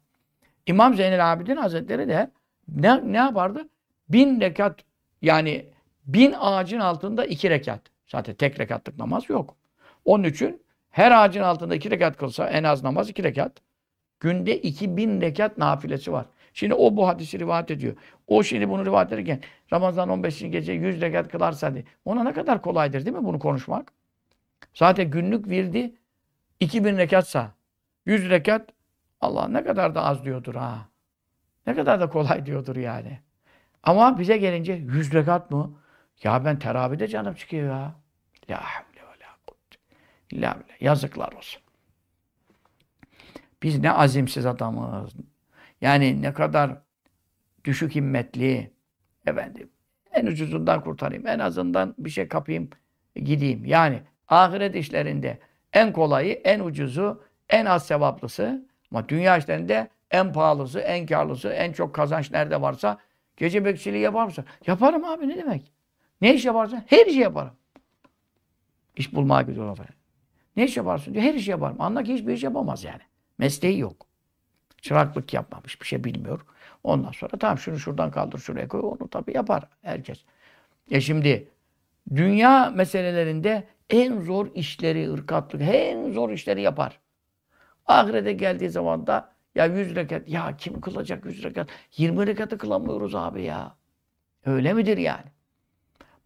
İmam Zeynel Abidin Hazretleri de ne, ne yapardı? Bin rekat, yani bin ağacın altında iki rekat. Zaten tek rekatlık namaz yok. Onun için her ağacın altında iki rekat kılsa en az namaz iki rekat. Günde iki bin rekat nafilesi var. Şimdi o bu hadisi rivayet ediyor. O şimdi bunu rivayet ederken Ramazan on beşinci gece yüz rekat kılarsa diye. Ona ne kadar kolaydır değil mi bunu konuşmak? Zaten günlük virdi iki bin rekatsa yüz rekat Allah ne kadar da az diyordur ha. Ne kadar da kolay diyordur yani. Ama bize gelince yüz rekat mı? Ya ben teravide canım çıkıyor ya. La havle ve la kuvvete illa billah. Yazıklar olsun. Biz ne azimsiz adamız. Yani ne kadar düşük himmetli. Efendim en ucuzundan kurtarayım. En azından bir şey kapayım gideyim. Yani ahiret işlerinde en kolayı, en ucuzu, en az sevaplısı. Ama dünya işlerinde en pahalısı, en karlısı, en çok kazanç nerede varsa. Gece bekçiliği yapar mısın? Yaparım abi ne demek? Ne iş yaparsın? Her işi yaparım. İş bulmaya gidiyor. Ne iş yaparsın diyor. Her işi yaparım. Anla ki hiçbir iş yapamaz yani. Mesleği yok. Çıraklık yapmamış. Bir şey bilmiyor. Ondan sonra tamam şunu şuradan kaldır, şuraya koy. Onu tabii yapar herkes. E şimdi dünya meselelerinde en zor işleri, ırkatlık, en zor işleri yapar. Ahirete geldiği zaman da ya yüz rekat, ya kim kılacak yüz rekat? yirmi rekatı kılamıyoruz abi ya. Öyle midir yani?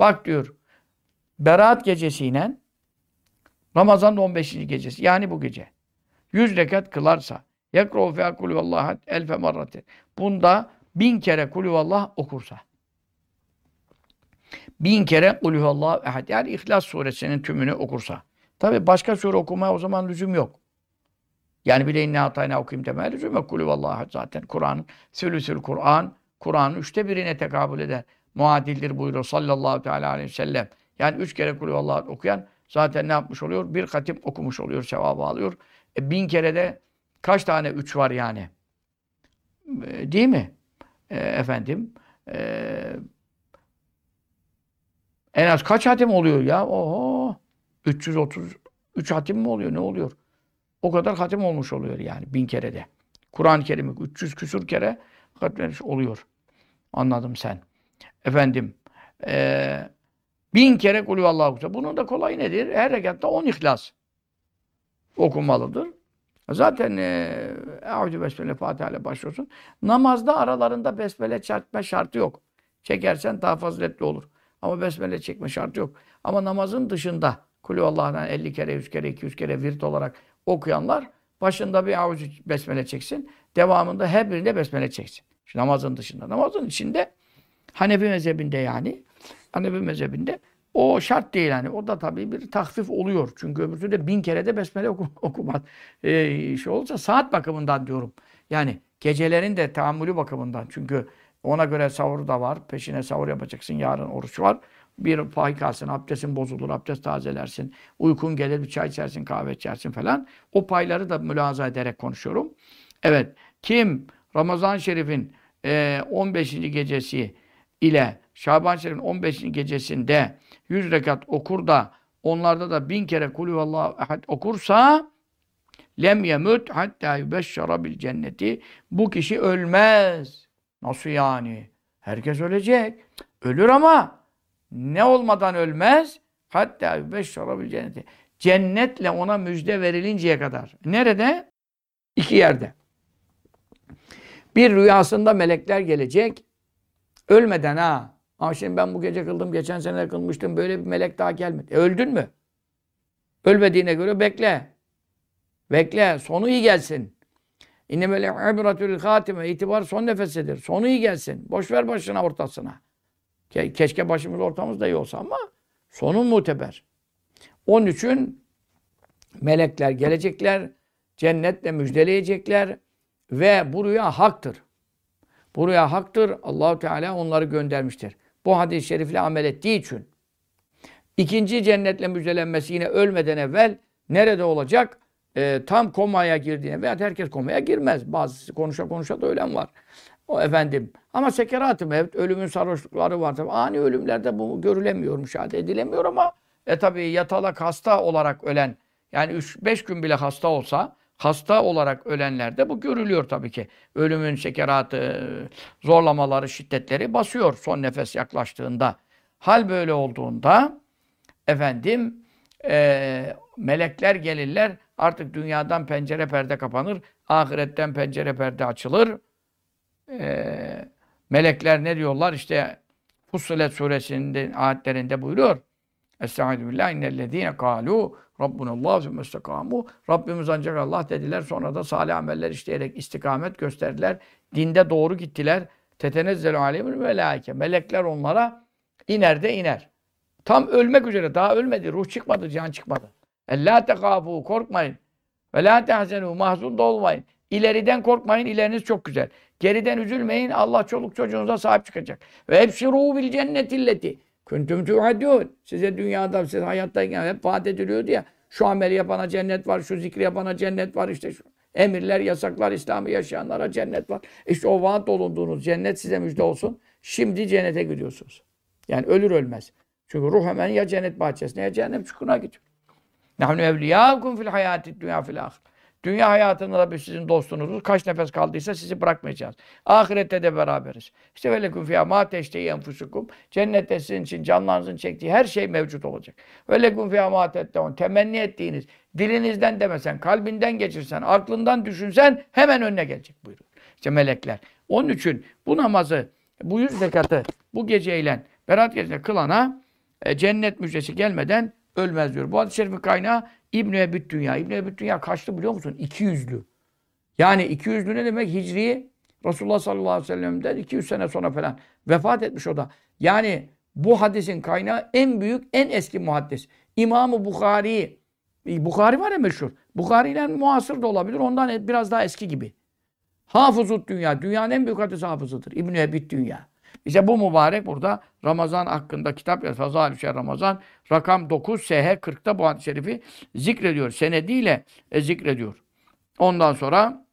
Bak diyor, Berat gecesiyle Ramazan'ın on beşinci gecesi, yani bu gece yüz rekat kılarsa يَقْرَوْ فَا قُلُوَ elfe marrati. Bunda bin kere kulüvallah okursa. Bin kere kulüvallah ehad. Yani İhlas suresinin tümünü okursa. Tabi başka sure okumaya o zaman lüzum yok. Yani bileyin ne hatayına okuyayım demeye lüzum yok. Kulüvallah ehad zaten Kur'an'ın sülüsül Kur'an. Kur'an'ın üçte birine tekabül eder. Muadildir buyuruyor sallallahu teala aleyhi ve sellem. Yani üç kere kulüvallah okuyan zaten ne yapmış oluyor? Bir katip okumuş oluyor, sevabı alıyor. E, bin kere de kaç tane üç var yani? E, değil mi? E, efendim. E, en az kaç hatim oluyor ya? Oho! üç yüz otuz üç hatim mi oluyor? Ne oluyor? O kadar hatim olmuş oluyor yani bin kerede. Kur'an-ı Kerim'i üç yüz küsur kere hatmetmiş oluyor. Anladım sen. Efendim. E, bin kere kulüvallahu okusa. Bunun da kolayı nedir? Her rekatta on ihlas okunmalıdır. Zaten Eûzü Besmele Fatiha ile başlıyorsun. Namazda aralarında besmele çekme şartı yok. Çekersen daha faziletli olur. Ama besmele çekme şartı yok. Ama namazın dışında Kulüvallah'dan elli kere, yüz kere, iki yüz kere virt olarak okuyanlar başında bir Eûzü Besmele çeksin. Devamında her birinde besmele çeksin. Şimdi namazın dışında. Namazın içinde Hanefi mezhebinde yani Hanefi mezhebinde o şart değil yani. O da tabii bir tahfif oluyor. Çünkü öbürsü de bin kere de besmele okum, okumak ee, şey olursa saat bakımından diyorum. Yani gecelerin de tahammülü bakımından. Çünkü ona göre sahur da var. Peşine sahur yapacaksın. Yarın oruç var. Bir paykarsın. Abdestin bozulur. Abdest tazelersin. Uykun gelir. Bir çay içersin. Kahve içersin falan. O payları da mülahaza ederek konuşuyorum. Evet. Kim Ramazan-ı Şerif'in e, on beşinci gecesi ile Şaban-ı Şerif'in on beşinci gecesinde yüz rekat okur da onlarda da bin kere kulüvallahu ehad okursa lem yemut hatta yubeşşara bil cenneti. Bu kişi ölmez. Nasıl yani? Herkes ölecek. Ölür ama ne olmadan ölmez? Hatta yubeşşara bil cenneti. Cennetle ona müjde verilinceye kadar. Nerede? İki yerde. Bir rüyasında melekler gelecek. Ölmeden ha. Ama şimdi ben bu gece kıldım, geçen sene kılmıştım. Böyle bir melek daha gelmedi. E, öldün mü? Ölmediğine göre bekle. Bekle. Sonu iyi gelsin. İnnemel ibretül hatime. İtibar son nefesidir. Sonu iyi gelsin. Boş ver başına ortasına. Ke keşke başımız ortamız da iyi olsa ama sonun muteber. Onun için melekler gelecekler. Cennetle müjdeleyecekler. Ve bu rüya haktır. Bu rüya haktır. Allah-u Teala onları göndermiştir. Bu hadis-i şerifle amel ettiği için. İkinci cennetle müjdelenmesi yine ölmeden evvel nerede olacak? E, tam komaya girdiğine veya herkes komaya girmez. Bazısı konuşa konuşa da ölen var. O efendim. Ama sekerat-ı mevt, ölümün sarhoşlukları var. Tabii ani ölümlerde bu görülemiyor, müşahede edilemiyor ama e tabii yatalak hasta olarak ölen, yani üç beş gün bile hasta olsa, hasta olarak ölenlerde bu görülüyor tabii ki. Ölümün sekeratı, zorlamaları, şiddetleri basıyor son nefes yaklaştığında. Hal böyle olduğunda efendim e, melekler gelirler. Artık dünyadan pencere perde kapanır. Ahiretten pencere perde açılır. E, melekler ne diyorlar? İşte Fussilet suresinin ayetlerinde buyuruyor. Estaizu billahi innellezine kalu Rabbunallahu sümme istekamu. Rabbimiz ancak Allah dediler. Sonra da salih ameller işleyerek istikamet gösterdiler. Dinde doğru gittiler. Tetenezzelu aleyhimül melaike. Melekler onlara iner de iner. Tam ölmek üzere. Daha ölmedi. Ruh çıkmadı, can çıkmadı. Ellâ tekâfû. Korkmayın. Ve lâ tehzenû. Mahzun da olmayın. İleriden korkmayın. İleriniz çok güzel. Geriden üzülmeyin. Allah çoluk çocuğunuza sahip çıkacak. Ve ebşirû bil cennetilleti. Kuntum tu'adûn. Size dünyada, siz hayattayken hep vaat ediliyordu ya. Şu ameli yapana cennet var. Şu zikri yapana cennet var. İşte şu emirler, yasaklar, İslam'ı yaşayanlara cennet var. İşte o vaat olunduğunuz cennet size müjde olsun. Şimdi cennete gidiyorsunuz. Yani ölür ölmez. Çünkü ruh hemen ya cennet bahçesine ya cehennem çukuruna gidiyor. Nahnu evliyâkum fil hayâtid dünya fil âhir. Dünya hayatında da biz sizin dostunuzuz. Kaç nefes kaldıysa sizi bırakmayacağız. Ahirette de beraberiz. İşte veleküm fiyâ mâ teştehi enfusukum. Cennette sizin için canlarınızın çektiği her şey mevcut olacak. Veleküm fiyâ mâ tetteûn. Temenni ettiğiniz, dilinizden demesen, kalbinden geçirsen, aklından düşünsen hemen önüne gelecek buyuruyor. İşte melekler. Onun için bu namazı, bu yüz zekatı, bu geceyle, Berat gecesinde kılana e, cennet müjdesi gelmeden ölmez diyor. Bu hadis-i şerifin kaynağı İbn-i Ebit Dünya. İbn-i Ebit Dünya kaçtı biliyor musun? iki yüzlü. Yani iki yüzlü ne demek? Hicri Resulullah sallallahu aleyhi ve sellem'den iki yüz sene sonra falan vefat etmiş o da. Yani bu hadisin kaynağı en büyük, en eski muhaddis. İmam-ı Bukhari. Bukhari var ya meşhur. Bukhari ile muasır da olabilir. Ondan biraz daha eski gibi. Hafızut Dünya. Dünyanın en büyük hadis hafızıdır. İbn-i Ebit Dünya. İşte bu mübarek burada Ramazan hakkında kitap yazıyor. Fazal-i Şer Ramazan rakam dokuz S H kırk'ta bu hadis-i şerifi zikrediyor. Senediyle e, zikrediyor. Ondan sonra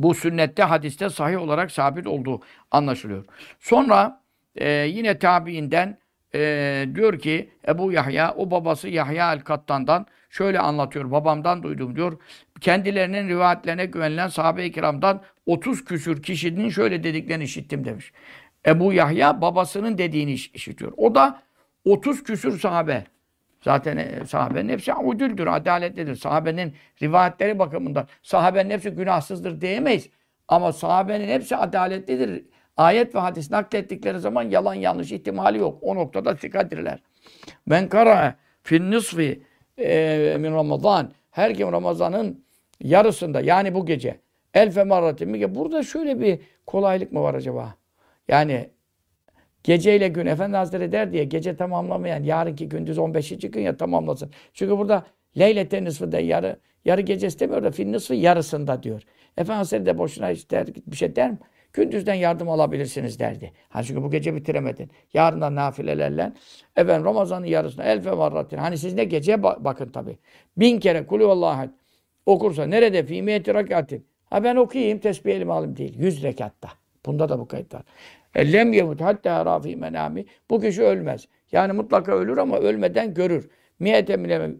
bu sünnette, hadiste sahih olarak sabit olduğu anlaşılıyor. Sonra e, yine tabiinden e, diyor ki Ebu Yahya, o babası Yahya el-Kattan'dan şöyle anlatıyor. Babamdan duydum diyor. Kendilerinin rivayetlerine güvenilen sahabe-i kiramdan otuz küsür kişinin şöyle dediklerini işittim demiş. Ebu Yahya babasının dediğini işitiyor. O da otuz küsür sahabe. Zaten sahabenin hepsi udüldür, adaletlidir. Sahabenin rivayetleri bakımından sahabenin hepsi günahsızdır diyemeyiz. Ama sahabenin hepsi adaletlidir. Ayet ve hadis naklettikleri zaman yalan yanlış ihtimali yok. O noktada sikadirler. Ben kara fin nisfi min Ramazan. Her kim Ramazan'ın yarısında yani bu gece elfe marratim. Burada şöyle bir kolaylık mı var acaba? Yani geceyle gün, Efendi Hazretleri der diye gece tamamlamayan yarınki gündüz on beşinci gün ya tamamlasın. Çünkü burada leylete nisfıda yarı, yarı gece istemiyor da fin nisfı yarısında diyor. Efendi Hazretleri de boşuna hiç der, bir şey der mi? Gündüzden yardım alabilirsiniz derdi. Ha çünkü bu gece bitiremedin. Yarından nafilelerle efendim Ramazan'ın yarısına elfe marratin. Hani siz ne geceye ba bakın tabii. Bin kere kulü vallahi okursa nerede fîmiyeti rekatin. Ha ben okuyayım tesbih elime alayım değil. Yüz rekatta. Bunda da bu kayıt var. Lem yemut hatta rafi menami. Bu kişi ölmez. Yani mutlaka ölür ama ölmeden görür. Miyete milem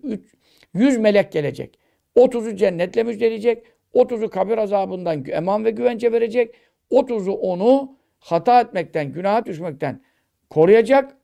yüz melek gelecek. otuzu cennetle müjdeleyecek. otuzu kabir azabından eman ve güvence verecek. otuzu onu hata etmekten, günaha düşmekten koruyacak.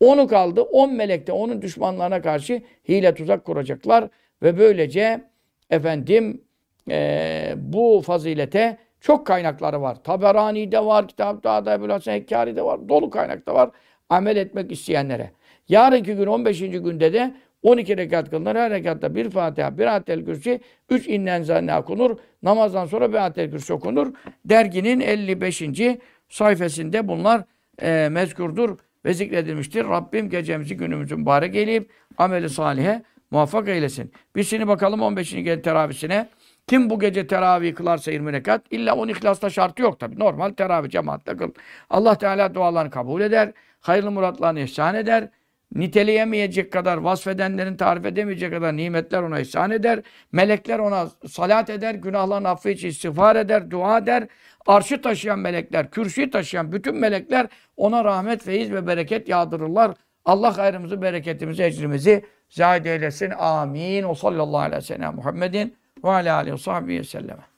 onu kaldı. on melek de onun düşmanlarına karşı hile tuzak kuracaklar ve böylece efendim e, bu fazilete çok kaynakları var. Taberani'de var, kitapta da, Ebu Hasan Hekkari'de var, dolu kaynakta var amel etmek isteyenlere. Yarınki gün on beşinci günde de on iki rekat kılınır. Her rekatta bir Fatiha, bir Atel Kürsi, üç innen zanna okunur. Namazdan sonra bir Atel Kürsi okunur. Derginin elli beşinci sayfasında bunlar e, mezkurdur ve zikredilmiştir. Rabbim gecemizi günümüzü mübarek eyleyip ameli salihe muvaffak eylesin. Biz şimdi bakalım on beşinci gece teravisine. Kim bu gece teravih kılarsa yirmi rekat, illa on ihlasta şartı yok tabi. Normal teravih cemaatle kıl. Allah Teala dualarını kabul eder. Hayırlı muratlarını ihsan eder. Niteleyemeyecek kadar, vasfedenlerin tarif edemeyecek kadar nimetler ona ihsan eder. Melekler ona salat eder, günahların affı için istiğfar eder, dua eder. Arşı taşıyan melekler, kürsüyü taşıyan bütün melekler ona rahmet, feyiz ve bereket yağdırırlar. Allah hayrımızı, bereketimizi, ecrimizi zâid eylesin. Amin. O sallallahu aleyhi ve sellem Muhammedin ve alâ aleyhi ve sahbihi ve sellem.